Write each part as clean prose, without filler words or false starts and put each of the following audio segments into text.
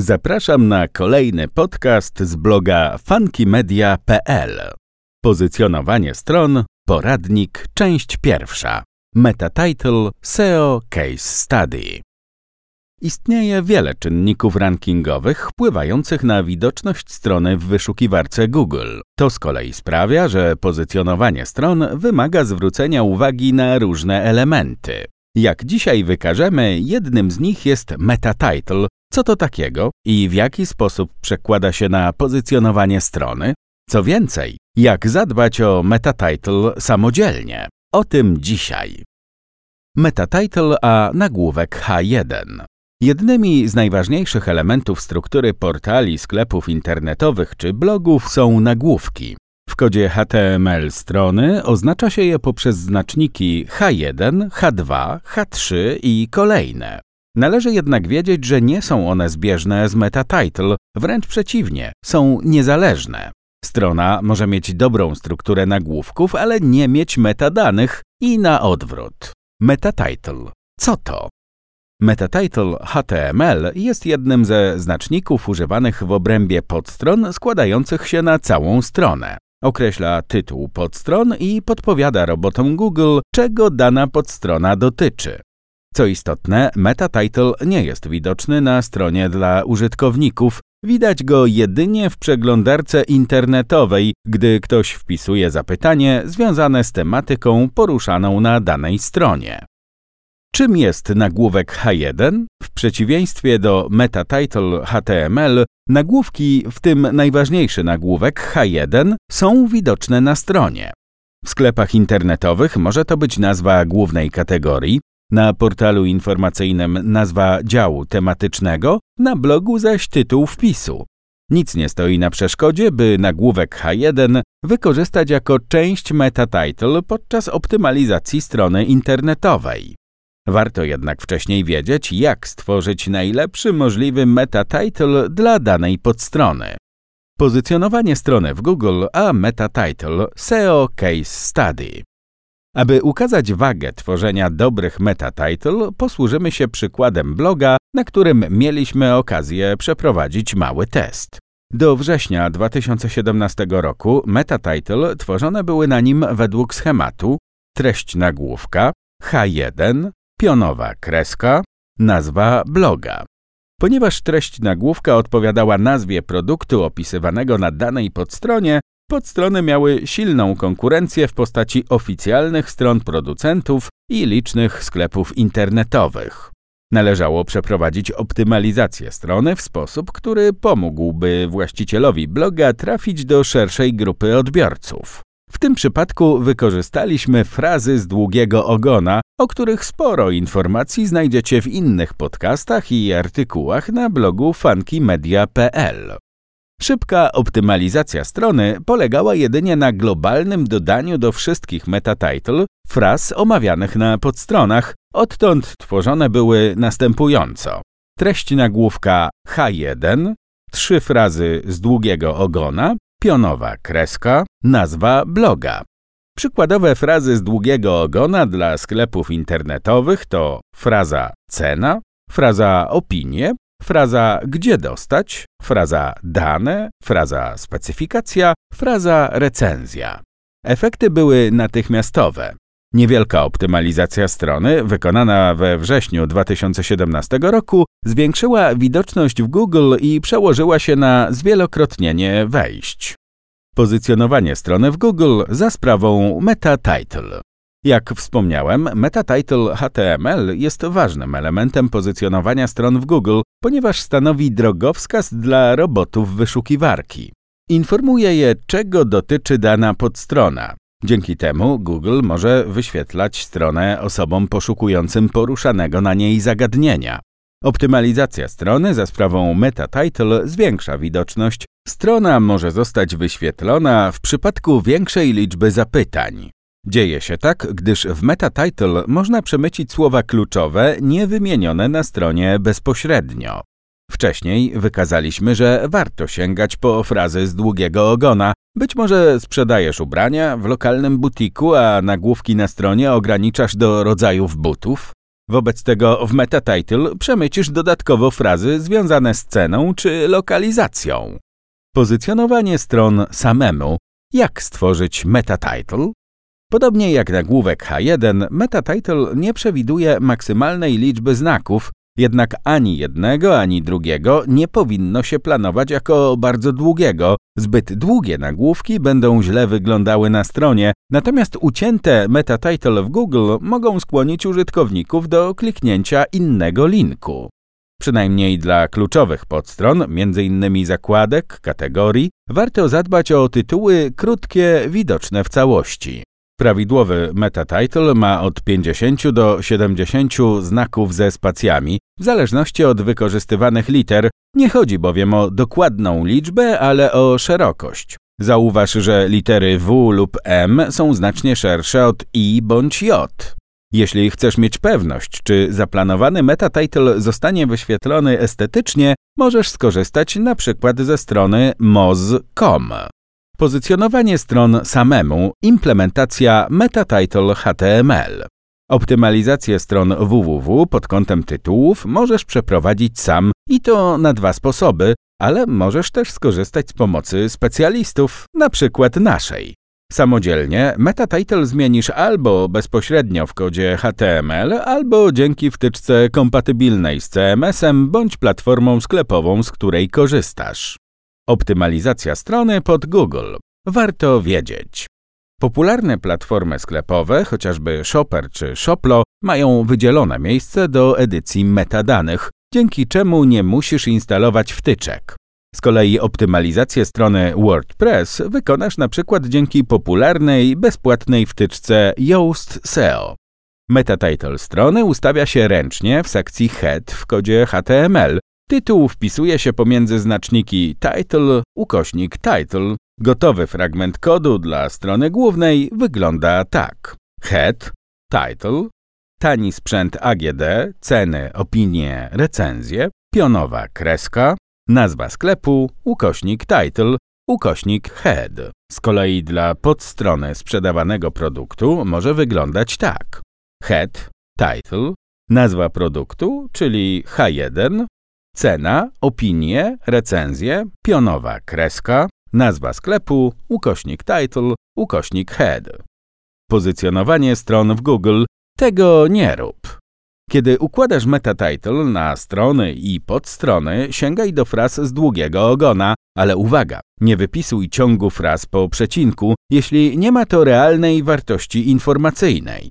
Zapraszam na kolejny podcast z bloga funkymedia.pl. Pozycjonowanie stron, poradnik, część pierwsza. Metatitle SEO Case Study. Istnieje wiele czynników rankingowych wpływających na widoczność strony w wyszukiwarce Google. To z kolei sprawia, że pozycjonowanie stron wymaga zwrócenia uwagi na różne elementy. Jak dzisiaj wykażemy, jednym z nich jest metatitle. Co to takiego i w jaki sposób przekłada się na pozycjonowanie strony? Co więcej, jak zadbać o metatitle samodzielnie? O tym dzisiaj. Metatitle a nagłówek H1. Jednymi z najważniejszych elementów struktury portali, sklepów internetowych czy blogów są nagłówki. W kodzie HTML strony oznacza się je poprzez znaczniki H1, H2, H3 i kolejne. Należy jednak wiedzieć, że nie są one zbieżne z metatitle, wręcz przeciwnie, są niezależne. Strona może mieć dobrą strukturę nagłówków, ale nie mieć metadanych i na odwrót. Metatitle. Co to? Metatitle HTML jest jednym ze znaczników używanych w obrębie podstron składających się na całą stronę. Określa tytuł podstron i podpowiada robotom Google, czego dana podstrona dotyczy. Co istotne, metatitle nie jest widoczny na stronie dla użytkowników. Widać go jedynie w przeglądarce internetowej, gdy ktoś wpisuje zapytanie związane z tematyką poruszaną na danej stronie. Czym jest nagłówek H1? W przeciwieństwie do metatitle HTML, nagłówki, w tym najważniejszy nagłówek H1, są widoczne na stronie. W sklepach internetowych może to być nazwa głównej kategorii, na portalu informacyjnym nazwa działu tematycznego, na blogu zaś tytuł wpisu. Nic nie stoi na przeszkodzie, by nagłówek H1 wykorzystać jako część metatitle podczas optymalizacji strony internetowej. Warto jednak wcześniej wiedzieć, jak stworzyć najlepszy możliwy metatitle dla danej podstrony. Pozycjonowanie strony w Google a metatitle SEO Case Study. Aby ukazać wagę tworzenia dobrych metatitle, posłużymy się przykładem bloga, na którym mieliśmy okazję przeprowadzić mały test. Do września 2017 roku metatitle tworzone były na nim według schematu: treść nagłówka, H1, pionowa kreska, nazwa bloga. Ponieważ treść nagłówka odpowiadała nazwie produktu opisywanego na danej podstronie, podstrony miały silną konkurencję w postaci oficjalnych stron producentów i licznych sklepów internetowych. Należało przeprowadzić optymalizację strony w sposób, który pomógłby właścicielowi bloga trafić do szerszej grupy odbiorców. W tym przypadku wykorzystaliśmy frazy z długiego ogona, o których sporo informacji znajdziecie w innych podcastach i artykułach na blogu funkymedia.pl. Szybka optymalizacja strony polegała jedynie na globalnym dodaniu do wszystkich metatitle fraz omawianych na podstronach, odtąd tworzone były następująco: treść nagłówka H1, trzy frazy z długiego ogona, pionowa kreska, nazwa bloga. Przykładowe frazy z długiego ogona dla sklepów internetowych to fraza cena, fraza opinie, fraza gdzie dostać, fraza dane, fraza specyfikacja, fraza recenzja. Efekty były natychmiastowe. Niewielka optymalizacja strony, wykonana we wrześniu 2017 roku, zwiększyła widoczność w Google i przełożyła się na zwielokrotnienie wejść. Pozycjonowanie strony w Google za sprawą metatitle. Jak wspomniałem, metatitle HTML jest ważnym elementem pozycjonowania stron w Google, ponieważ stanowi drogowskaz dla robotów wyszukiwarki. Informuje je, czego dotyczy dana podstrona. Dzięki temu Google może wyświetlać stronę osobom poszukującym poruszanego na niej zagadnienia. Optymalizacja strony za sprawą metatitle zwiększa widoczność. Strona może zostać wyświetlona w przypadku większej liczby zapytań. Dzieje się tak, gdyż w metatitle można przemycić słowa kluczowe niewymienione na stronie bezpośrednio. Wcześniej wykazaliśmy, że warto sięgać po frazy z długiego ogona. Być może sprzedajesz ubrania w lokalnym butiku, a nagłówki na stronie ograniczasz do rodzajów butów. Wobec tego w metatitle przemycisz dodatkowo frazy związane z ceną czy lokalizacją. Pozycjonowanie stron samemu. Jak stworzyć metatitle? Podobnie jak nagłówek H1, metatitle nie przewiduje maksymalnej liczby znaków, jednak ani jednego, ani drugiego nie powinno się planować jako bardzo długiego. Zbyt długie nagłówki będą źle wyglądały na stronie, natomiast ucięte metatitle w Google mogą skłonić użytkowników do kliknięcia innego linku. Przynajmniej dla kluczowych podstron, m.in. zakładek, kategorii, warto zadbać o tytuły krótkie, widoczne w całości. Prawidłowy metatitle ma od 50 do 70 znaków ze spacjami, w zależności od wykorzystywanych liter. Nie chodzi bowiem o dokładną liczbę, ale o szerokość. Zauważ, że litery W lub M są znacznie szersze od I bądź J. Jeśli chcesz mieć pewność, czy zaplanowany metatitle zostanie wyświetlony estetycznie, możesz skorzystać np. ze strony moz.com. Pozycjonowanie stron samemu, implementacja metatitle HTML. Optymalizację stron www pod kątem tytułów możesz przeprowadzić sam i to na dwa sposoby, ale możesz też skorzystać z pomocy specjalistów, np. naszej. Samodzielnie metatitle zmienisz albo bezpośrednio w kodzie HTML, albo dzięki wtyczce kompatybilnej z CMS-em bądź platformą sklepową, z której korzystasz. Optymalizacja strony pod Google. Warto wiedzieć. Popularne platformy sklepowe, chociażby Shopper czy Shoplo, mają wydzielone miejsce do edycji metadanych, dzięki czemu nie musisz instalować wtyczek. Z kolei optymalizację strony WordPress wykonasz np. dzięki popularnej, bezpłatnej wtyczce Yoast SEO. Metatitle strony ustawia się ręcznie w sekcji head w kodzie HTML. Tytuł wpisuje się pomiędzy znaczniki title, /title. Gotowy fragment kodu dla strony głównej wygląda tak. Head, title, tani sprzęt AGD, ceny, opinie, recenzje, pionowa kreska, nazwa sklepu, /title, /head. Z kolei dla podstrony sprzedawanego produktu może wyglądać tak. Head, title, nazwa produktu, czyli H1, cena, opinie, recenzje, pionowa kreska, nazwa sklepu, /title, /head. Pozycjonowanie stron w Google. Tego nie rób. Kiedy układasz metatitle na strony i podstrony, sięgaj do fraz z długiego ogona, ale uwaga, nie wypisuj ciągu fraz po przecinku, jeśli nie ma to realnej wartości informacyjnej.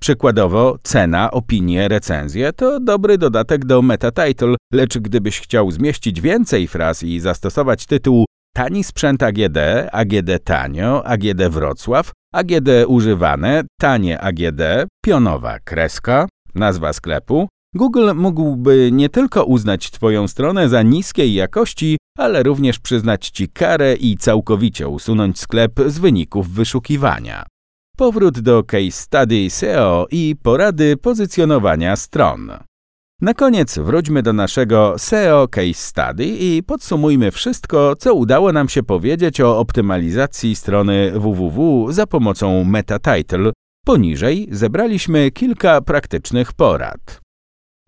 Przykładowo cena, opinie, recenzje to dobry dodatek do metatitle, lecz gdybyś chciał zmieścić więcej fraz i zastosować tytuł tani sprzęt AGD, AGD tanio, AGD Wrocław, AGD używane, tanie AGD, pionowa kreska, nazwa sklepu, Google mógłby nie tylko uznać Twoją stronę za niskiej jakości, ale również przyznać Ci karę i całkowicie usunąć sklep z wyników wyszukiwania. Powrót do case study SEO i porady pozycjonowania stron. Na koniec wróćmy do naszego SEO case study i podsumujmy wszystko, co udało nam się powiedzieć o optymalizacji strony www za pomocą metatitle. Poniżej zebraliśmy kilka praktycznych porad.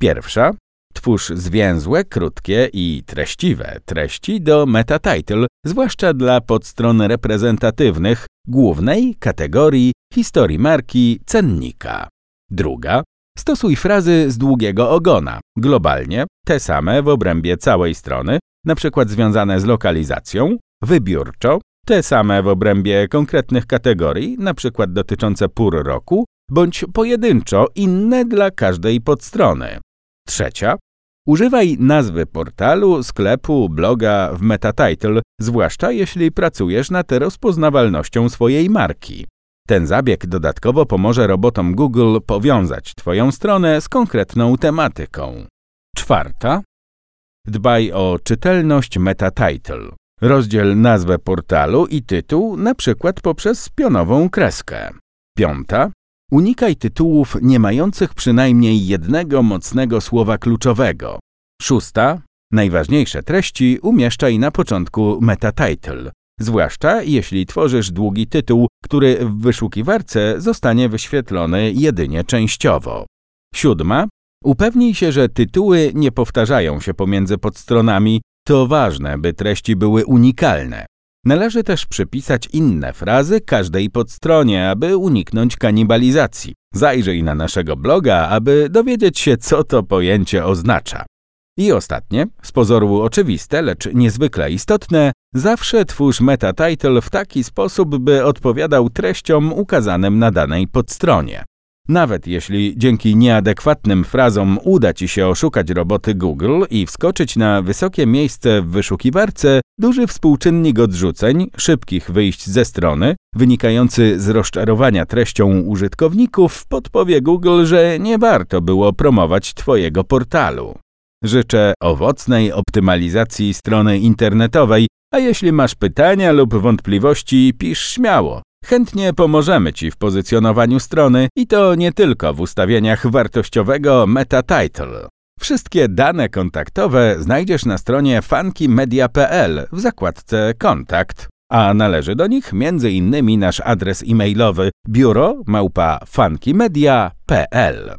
Pierwsza. Twórz zwięzłe, krótkie i treściwe treści do metatitle, zwłaszcza dla podstron reprezentatywnych, głównej, kategorii, historii marki, cennika. Druga. Stosuj frazy z długiego ogona, globalnie, te same w obrębie całej strony, np. związane z lokalizacją, wybiórczo, te same w obrębie konkretnych kategorii, np. dotyczące pór roku, bądź pojedynczo inne dla każdej podstrony. Trzecia. Używaj nazwy portalu, sklepu, bloga w metatitle, zwłaszcza jeśli pracujesz nad rozpoznawalnością swojej marki. Ten zabieg dodatkowo pomoże robotom Google powiązać Twoją stronę z konkretną tematyką. Czwarta. Dbaj o czytelność metatitle. Rozdziel nazwę portalu i tytuł, np. poprzez pionową kreskę. Piąta. Unikaj tytułów nie mających przynajmniej jednego mocnego słowa kluczowego. Szósta. Najważniejsze treści umieszczaj na początku metatitle, zwłaszcza jeśli tworzysz długi tytuł, który w wyszukiwarce zostanie wyświetlony jedynie częściowo. Siódma. Upewnij się, że tytuły nie powtarzają się pomiędzy podstronami. To ważne, by treści były unikalne. Należy też przypisać inne frazy każdej podstronie, aby uniknąć kanibalizacji. Zajrzyj na naszego bloga, aby dowiedzieć się, co to pojęcie oznacza. I ostatnie, z pozoru oczywiste, lecz niezwykle istotne, zawsze twórz metatitle w taki sposób, by odpowiadał treściom ukazanym na danej podstronie. Nawet jeśli dzięki nieadekwatnym frazom uda Ci się oszukać roboty Google i wskoczyć na wysokie miejsce w wyszukiwarce, duży współczynnik odrzuceń, szybkich wyjść ze strony, wynikający z rozczarowania treścią użytkowników, podpowie Google, że nie warto było promować Twojego portalu. Życzę owocnej optymalizacji strony internetowej, a jeśli masz pytania lub wątpliwości, pisz śmiało. Chętnie pomożemy Ci w pozycjonowaniu strony i to nie tylko w ustawieniach wartościowego metatitle. Wszystkie dane kontaktowe znajdziesz na stronie funkymedia.pl w zakładce Kontakt, a należy do nich m.in. nasz adres e-mailowy biuro@funkymedia.pl.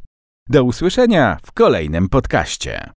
Do usłyszenia w kolejnym podcaście.